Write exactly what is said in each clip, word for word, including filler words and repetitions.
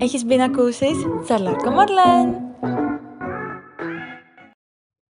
Έχεις μπει να ακούσεις Τσαλάκο Μαρλάν!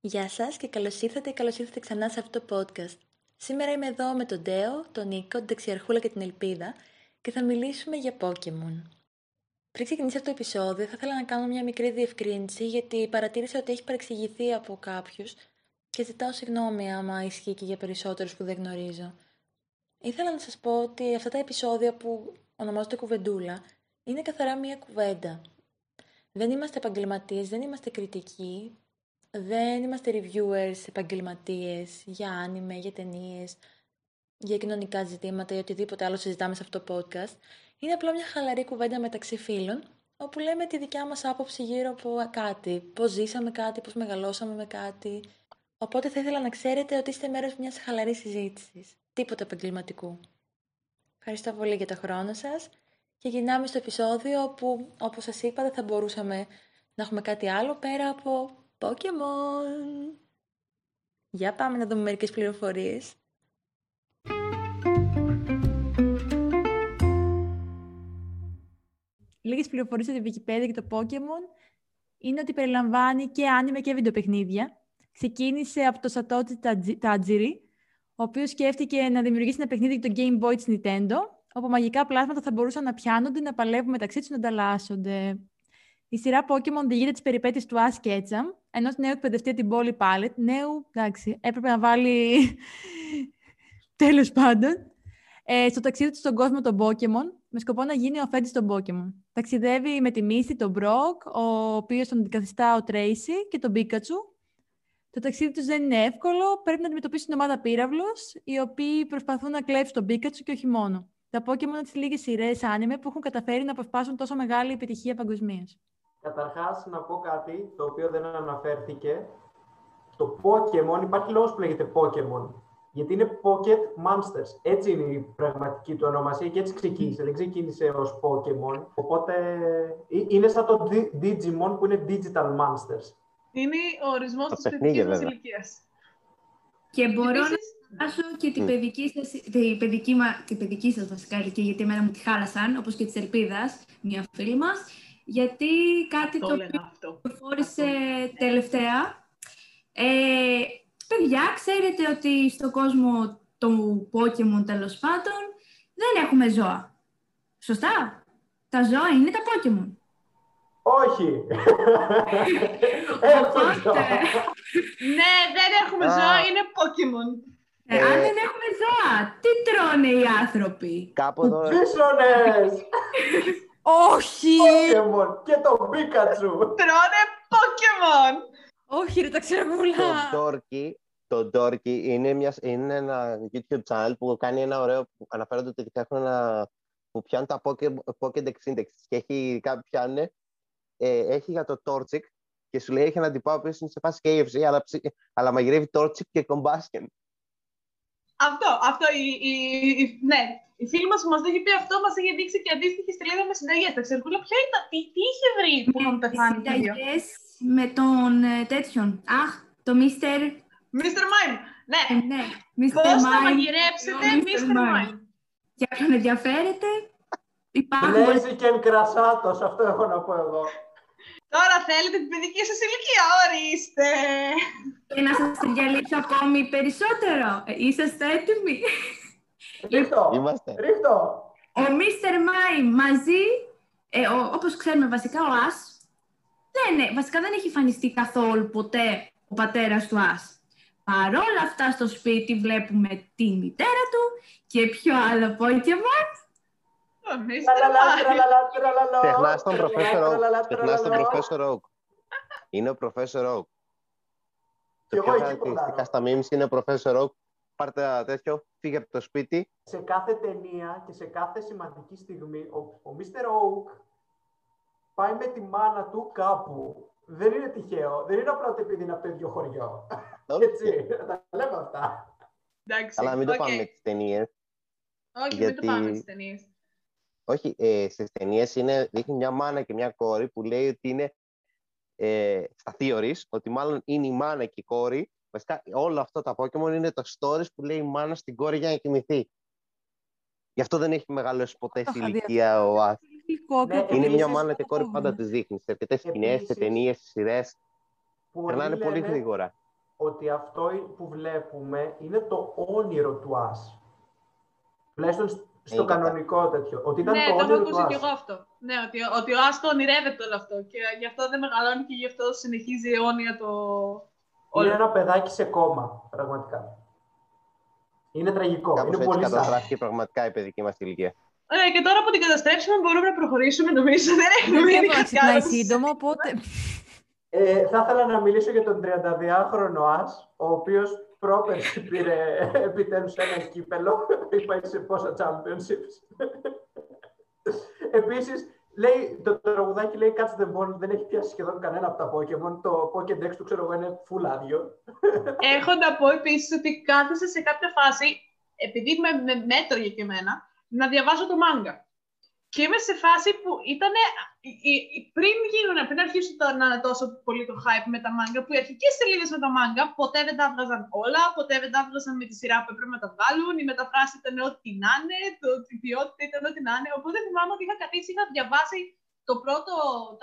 Γεια σας και καλώς ήρθατε, καλώς ήρθατε ξανά σε αυτό το podcast. Σήμερα είμαι εδώ με τον Ντέο, τον Νίκο, την Δεξιαρχούλα και την Ελπίδα και θα μιλήσουμε για Pokémon. Πριν ξεκινήσει αυτό το επεισόδιο, θα ήθελα να κάνω μια μικρή διευκρίνηση γιατί παρατήρησα ότι έχει παρεξηγηθεί από κάποιους και ζητάω συγγνώμη άμα ισχύει και για περισσότερους που δεν γνωρίζω. Ήθελα να σας πω ότι αυτά τα επεισόδια που ονομάζονται κουβεντούλα είναι καθαρά μια κουβέντα. Δεν είμαστε επαγγελματίες, δεν είμαστε κριτικοί, δεν είμαστε reviewers, επαγγελματίες για άνιμε, για ταινίες, για κοινωνικά ζητήματα ή οτιδήποτε άλλο συζητάμε σε αυτό το podcast. Είναι απλά μια χαλαρή κουβέντα μεταξύ φίλων, όπου λέμε τη δικιά μας άποψη γύρω από κάτι, πώς ζήσαμε κάτι, πώς μεγαλώσαμε με κάτι. Οπότε θα ήθελα να ξέρετε ότι είστε μέρος μιας χαλαρής συζήτησης, τίποτα επαγγελματικού. Ευχαριστώ πολύ για το χρόνο σας και γυρνάμε στο επεισόδιο που, όπως σας είπα, δεν θα μπορούσαμε να έχουμε κάτι άλλο πέρα από Pokémon. Για πάμε να δούμε μερικές πληροφορίες. Λίγες πληροφορίες για τη Wikipedia και το Pokémon είναι ότι περιλαμβάνει και άνιμε και βιντεοπαιχνίδια. Ξεκίνησε από το Satoshi Tajiri, ο οποίος σκέφτηκε να δημιουργήσει ένα παιχνίδι για το Game Boy της Nintendo, όπου μαγικά πλάσματα θα μπορούσαν να πιάνονται, να παλεύουν μεταξύ τους, να ανταλλάσσονται. Η σειρά Pokémon διηγείται τις περιπέτειες του Ash Ketchum, ενός νέου εκπαιδευτή από την πόλη Πάλετ. Νέου, εντάξει, έπρεπε να βάλει τέλος πάντων. Ε, στο ταξίδι του στον κόσμο των Pokémon, με σκοπό να γίνει ο αφέντης των Pokémon. Ταξιδεύει με τη Misty, τον Brock, ο οποίος τον αντικαθιστά ο Tracy και τον Pikachu. Το ταξίδι τους δεν είναι εύκολο, πρέπει να αντιμετωπίσουν την ομάδα Πύραυλος, οι οποίοι προσπαθούν να κλέψουν τον Pikachu και όχι μόνο. Τα Pokémon είναι τις λίγες σειρές άνιμε που έχουν καταφέρει να αποσπάσουν τόσο μεγάλη επιτυχία παγκοσμίως. Καταρχάς, να πω κάτι το οποίο δεν αναφέρθηκε. Το Pokémon, υπάρχει λόγος που λέγεται Pokémon, γιατί είναι Pocket Monsters. Έτσι είναι η πραγματική του ονομασία και έτσι ξεκίνησε. Δεν ξεκίνησε ως Pokémon. Οπότε είναι σαν το Digimon που είναι Digital Monsters. Είναι ο ορισμός της παιδικής μας ηλικίας. Και μπορώ να σας πω και την παιδική σας, την παιδική, την παιδική σας βασικά ηλικία, γιατί εμένα μου τη χάλασαν, όπως και της Ελπίδας, μια φίλη μας, γιατί κάτι το οποίο προφόρησε τελευταία. Ε, παιδιά, ξέρετε ότι στον κόσμο του Pokémon, τέλος πάντων, δεν έχουμε ζώα. Σωστά? Τα ζώα είναι τα Pokémon. Όχι! Ναι, δεν έχουμε ζώα, είναι Pokémon. Αν δεν έχουμε ζώα, τι τρώνε οι άνθρωποι? Πίσονες! Όχι! Pokémon και το Pikachu! Τρώνε Pokémon! Όχι ρε, τα ξεραβούλα! Το Dorky είναι ένα YouTube channel που κάνει ένα ωραίο, αναφέρονται ότι έχουν ένα, που πιάνουν τα Pokédex Index και έχει κάποιοι πιάνε. Ε, έχει για το Torchic και σου λέει έχει έναν τυπά ο οποίος είναι σε φάση κέι εφ σι αλλά, αλλά μαγειρεύει Torchic και Combustion. Αυτό, αυτό, η, η, η, ναι. Η φίλη μας που μας το έχει πει αυτό μας έχει δείξει και αντίστοιχη σελίδα με συνταγές. Τα ξερκούλα, ποια ήταν, τι, τι είχε βρει που είχαμε πεθάνει. Συνταγές με τον τέτοιον, αχ, το μίστερ μίστερ Mime, ναι. Ε, ναι. Πώς θα μαγειρέψετε μίστερ Mime. Για ποιον ενδιαφέρεται. Λέζι και κρασάτος, αυτό έχω να πω εγώ. Τώρα θέλετε την παιδική σας ηλικία, ορίστε! Και να σας διαλύσω ακόμη περισσότερο. Είσαστε έτοιμοι? Ρίχτω, Είμαστε. ρίχτω. Ο μίστερ Mime μαζί, ε, ο, όπως ξέρουμε βασικά ο Ας, δεν, ε, βασικά δεν έχει εμφανιστεί καθόλου ποτέ ο πατέρας του Ας. Παρόλα αυτά στο σπίτι βλέπουμε τη μητέρα του και ποιο άλλο Pokémon. Τεχνά στον Professor Oak. Είναι ο Professor Oak. Το πιο χαρακτηριστικά στα memes είναι ο Professor Oak. Πάρτε τέτοιο, φύγε από το σπίτι. Σε κάθε ταινία και σε κάθε σημαντική στιγμή ο μίστερ Oak πάει με τη μάνα του κάπου. Δεν είναι τυχαίο. Δεν είναι απλά επειδή είναι από το ίδιο χωριό. Έτσι, τα λέμε αυτά. Αλλά μην το πάμε με τις ταινίες. Όχι, μην το πάμε με τις ταινίες. Όχι, ε, στις ταινίες είναι, δείχνει μια μάνα και μια κόρη που λέει ότι είναι ε, στα theories, ότι μάλλον είναι η μάνα και η κόρη. Βασικά όλα αυτά τα Pokémon είναι τα stories που λέει η μάνα στην κόρη για να κοιμηθεί. Γι' αυτό δεν έχει μεγαλώσει ποτέ σε ηλικία ο Άθλης. γλυκό. Ναι, είναι μια μάνα και κόρη πάντα τη δείχνει. Σε αρκετές σκηνές, σε ταινίες, σε σειρές. Περνάνε πολύ γρήγορα. Ότι αυτό που βλέπουμε είναι το όνειρο του Ash. Τουλάχιστον στο είναι κανονικό κατά. τέτοιο. Ότι ήταν ναι, το, το έχω ακούσει κι εγώ αυτό. Ναι, ότι, ότι ο Ash το ονειρεύεται όλο αυτό. Και γι' αυτό δεν μεγαλώνει και γι' αυτό συνεχίζει αιώνια το. Είναι ένα παιδάκι σε κόμμα, πραγματικά. Είναι τραγικό. Κάπως είναι έτσι πολύ καταστράφηκε πραγματικά η παιδική μας ηλικία. Ε, και τώρα που την καταστρέψουμε μπορούμε να προχωρήσουμε, νομίζω. Δεν έχουμε ήδη κάτι σύντομο, οπότε. Ε, θα ήθελα να μιλήσω για τον τριανταδυάχρονο Ash, ο οποίος πρόπερση πήρε επιτέλους ένα κύπελο. Είπα σε πόσα championships. Επίσης, λέει, το τραγουδάκι λέει Catch the Ball, δεν έχει πιάσει σχεδόν κανένα από τα Pokémon. Το Pokédex του, ξέρω εγώ, είναι full άδειο. Έχω να πω επίσης ότι κάθεσα σε κάποια φάση, επειδή με, με μέτρωγε και εμένα, να διαβάζω το μάγκα. Και είμαι σε φάση που ήταν πριν γίνουν, πριν αρχίσω να είναι τόσο πολύ το hype με τα μάγκα, που οι αρχικές σελίδες με τα μάγκα ποτέ δεν τα βγάζαν όλα, ποτέ δεν τα βγάζαν με τη σειρά που έπρεπε να τα βγάλουν, η μεταφράση ήταν ό,τι να είναι, η ποιότητα ήταν ό,τι να είναι. Οπότε θυμάμαι ότι είχα καθίσει, είχα διαβάσει το πρώτο,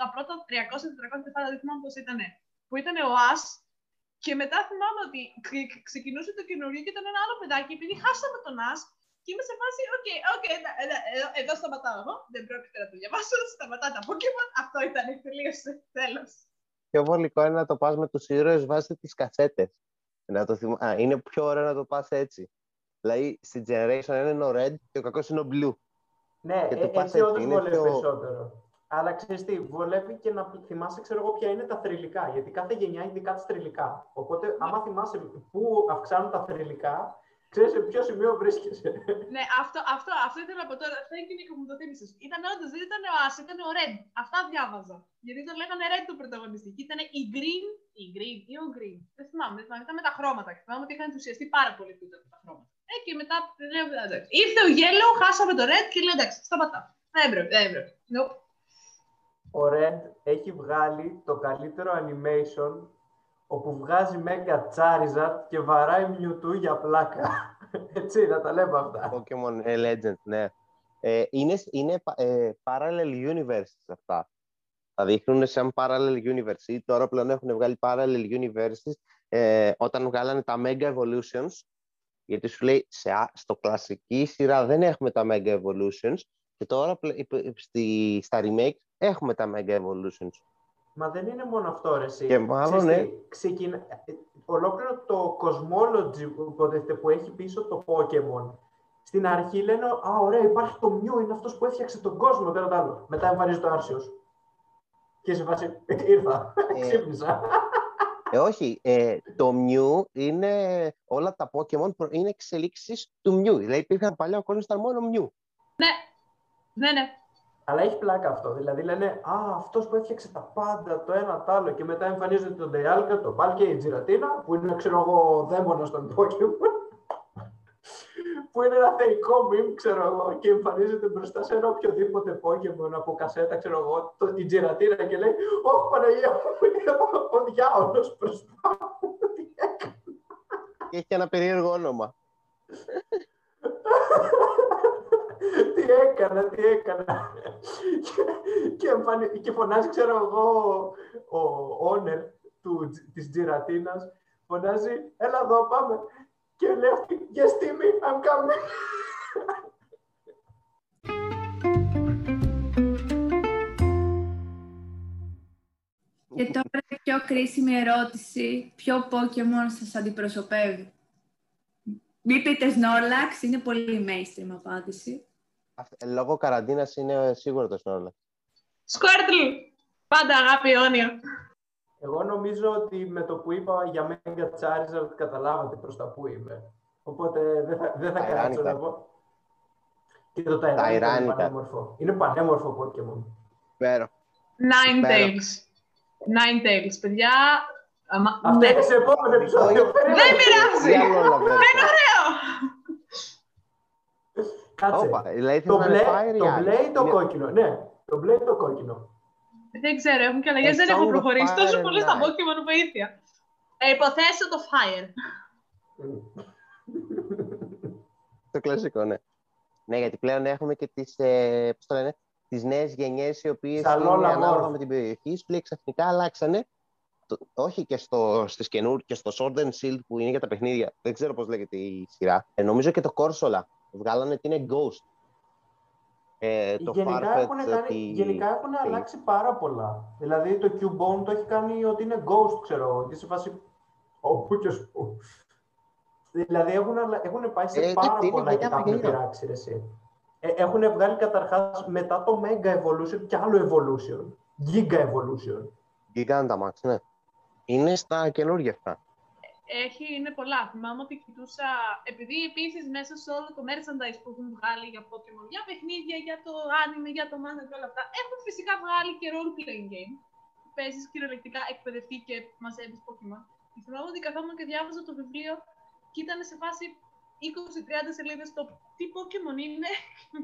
τα πρώτα τριακόσια με τετρακόσια τεφάλια, δεν θυμάμαι πώς ήταν, που ήταν ο Ash. Και μετά θυμάμαι ότι ξεκινούσε το καινούριο και ήταν ένα άλλο παιδάκι, επειδή χάσαμε τον Ash. Και είμαι σε φάση, οκ, okay, okay, εδώ σταματάω εγώ, δεν πρόκειται να το διαβάσω, σταματά τα Pokemon, αυτό ήταν, τελείωσε, τέλος. Πιο βολικό είναι να το πας με τους ήρωες βάσει τις κασέτες. Να το θυμ... Α, είναι πιο ωραίο να το πας έτσι. Δηλαδή, στη Generation ένα είναι ο Red και ο κακός είναι ο Blue. Ναι, και το ε, πας έτσι όντως βολεύει πιο... περισσότερο. Αλλά ξέρεις τι, βολεύει και να θυμάσαι, ξέρω εγώ, ποια είναι τα θρυλικά, γιατί κάθε γενιά είναι δικά της θρυλικά. Οπότε, mm. άμα θυμάσαι πού αυξάνουν τα θρυλικά, ξέρεις σε ποιο σημείο βρίσκεσαι. Ναι, αυτό, αυτό, αυτό ήθελα από τώρα. Αυτό είναι και μου το θύμισες. Ήταν όντως, δεν ήταν ο Ash, ήταν ο Red. Αυτά διάβαζα. Γιατί το λέγανε Red το πρωταγωνιστή. Ήταν η Green, η Green ή ο Green. Δεν θυμάμαι, δεν θυμάμαι. Ήταν με τα χρώματα. Θυμάμαι ότι είχαν ενθουσιαστεί πάρα πολύ που ήταν με τα χρώματα. Ε, και μετά. Ήρθε ο Yellow, χάσαμε το Red και λέει εντάξει, σταματάω. Δεν έπρεπε, δεν έπρεπε. Nope. Ο Red έχει βγάλει το καλύτερο animation, όπου βγάζει Mega Charizard και βαράει Mewtwo για πλάκα. Έτσι, να τα λέμε αυτά. Pokemon Legend, ναι. Ε, είναι είναι ε, parallel universe αυτά. Τα δείχνουν σαν parallel universe. Ή τώρα πλέον έχουν βγάλει parallel universes ε, όταν βγάλανε τα Mega Evolutions. Γιατί σου λέει, σε, στο κλασική σειρά δεν έχουμε τα Mega Evolutions και τώρα στη, στα remake έχουμε τα Mega Evolutions. Μα δεν είναι μόνο αυτό, ρε, εσύ. Και μάλλον, ναι. Ξεκινά... Ολόκληρο το cosmology που έχει πίσω το Pokemon. Στην αρχή λένε, α, ωραία, υπάρχει το Mew, είναι αυτός που έφτιαξε τον κόσμο, τέλος άλλο. Μετά εμφανίζει το Άρσιος. Και σε φάση, ήρθα, ε, ξύπνησα. Ε, όχι, ε, το Mew είναι, όλα τα Pokemon είναι εξελίξεις του Mew. Δηλαδή, υπήρχαν παλιά, ο κόσμος ήταν μόνο Mew. Ναι, ναι, ναι. Αλλά έχει πλάκα αυτό. Δηλαδή λένε, α, αυτός που έφτιαξε τα πάντα, το ένα, το άλλο. Και μετά εμφανίζεται τον Dialga, τον Palkia, η Giratina, που είναι, ξέρω εγώ, δαίμονας των Pokemon. Που είναι ένα θεϊκό μιμ, ξέρω εγώ, και εμφανίζεται μπροστά σε ένα οποιοδήποτε Pokemon από κασέτα, ξέρω εγώ, το, η Giratina και λέει, όχι, Παναγία μου, ο διάολος μπροστά μου, τι έκανε. Και έχει ένα περίεργο όνομα. Τι έκανα, τι έκανα. Και, και, εμφανι... και φωνάζει, ξέρω εγώ, ο owner της Giratina's, φωνάζει, έλα εδώ, πάμε. Και λέει αυτή, yes, Timmy, I'm coming. Και τώρα η πιο κρίσιμη ερώτηση, ποιο Pokemon σας αντιπροσωπεύει. Μην πείτε Snorlax, είναι πολύ mainstream απάντηση. Λόγω καραντίνας είναι σίγουρο το Snorlax. Squirtle! Πάντα αγάπη αιώνιο. Εγώ νομίζω ότι με το που είπα για Mega Charizard καταλάβατε προς τα που είμαι. Οπότε δεν θα, δεν θα κάτσω να πω. Και το Tyranitar είναι πανέμορφο. Είναι πανέμορφο Pokemon. Πέρα. Nine Tales. Nine Tales, παιδιά. Αμα... Αυτό είναι σε επόμενο επεισόδιο. Δεν πειράζει. Είναι ωραίο. Κάτσε. Το μπλε ή το κόκκινο. Ναι, το μπλε ή το κόκκινο. Δεν ξέρω, έχουν και αλλαγές. Δεν έχω προχωρήσει τόσο πολύ στα Pokemon που βοήθεια. Υποθέσω το Fire. Το κλασικό, ναι. Ναι, γιατί πλέον έχουμε και τις τις νέες γενιές οι οποίες είναι ανάλογα με την περιοχή σου, ξαφνικά αλλάξανε. Το, όχι και στο, στις καινούργιες, και στο Sword and Shield που είναι για τα παιχνίδια. Δεν ξέρω πώς λέγεται η σειρά. Ε, νομίζω και το Corsola. Βγάλανε ότι είναι Ghost. Ε, το γενικά, Farfetch'd, έχουν κάνει, τη... γενικά έχουν τη... αλλάξει πάρα πολλά. Δηλαδή το Cubone το έχει κάνει ότι είναι Ghost, ξέρω. Και σε φάση όπου και σπου. Δηλαδή έχουν, έχουν πάει σε ε, πάρα τι, πολλά και τα έχουν πειράξει. Ε, έχουν βγάλει καταρχάς μετά το Mega Evolution και άλλο Evolution. Giga Evolution. Gigantamax, ναι. Είναι στα καινούργια αυτά. Έχει, είναι πολλά. Θυμάμαι ότι κοιτούσα. Επειδή επίσης μέσα σε όλο το merchandise που έχουν βγάλει για Pokemon, για παιχνίδια, για το anime, για το manga και όλα αυτά, έχουν φυσικά βγάλει και role-playing game. Παίζεις κυριολεκτικά, εκπαιδευτεί και μαζεύεις Pokemon. Θυμάμαι ότι καθόμουν και διάβαζα το βιβλίο και ήταν σε φάση είκοσι με τριάντα σελίδες το τι Pokemon είναι,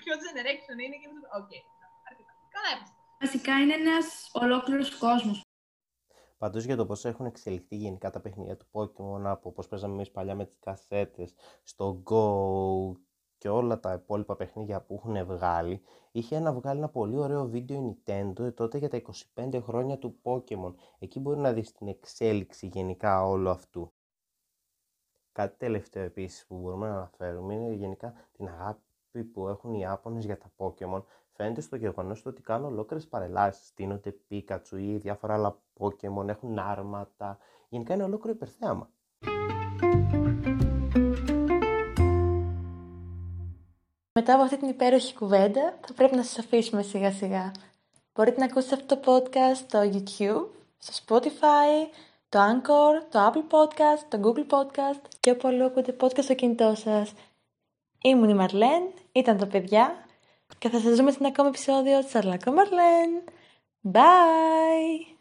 ποιο generation είναι και μετά. Οκ, αρκετά. Καλά έπαιξε. Βασικά είναι ένας ολόκληρος κόσμος. Παντός για το πώς έχουν εξελιχθεί γενικά τα παιχνίδια του Pokemon, από πώς παίζαμε εμείς παλιά με τις κασέτες, στο Go και όλα τα υπόλοιπα παιχνίδια που έχουν βγάλει, είχε ένα βγάλει ένα πολύ ωραίο βίντεο η Nintendo τότε για τα είκοσι πέντε χρόνια του Pokemon. Εκεί μπορεί να δεις την εξέλιξη γενικά όλου αυτού. Κάτι τελευταίο επίσης που μπορούμε να αναφέρουμε είναι γενικά την αγάπη που έχουν οι Ιάπωνες για τα Pokemon. Φαίνεται στο γεγονός ότι κάνουν ολόκληρες παρελάσεις. Στείνονται Pikachu ή διάφορα άλλα Pokemon, έχουν άρματα. Γενικά είναι ολόκληρο υπερθέαμα. Μετά από αυτή την υπέροχη κουβέντα, θα πρέπει να σας αφήσουμε σιγά σιγά. Μπορείτε να ακούσετε αυτό το podcast στο YouTube, στο Spotify, το Anchor, το Apple Podcast, το Google Podcast και όπου αλλού ακούτε podcast στο κινητό σας. Ήμουν η Μαρλέν, ήταν τα παιδιά. Και θα σας δούμε σε ένα ακόμα επεισόδιο της Αρλάκο Μαρλέν. Bye!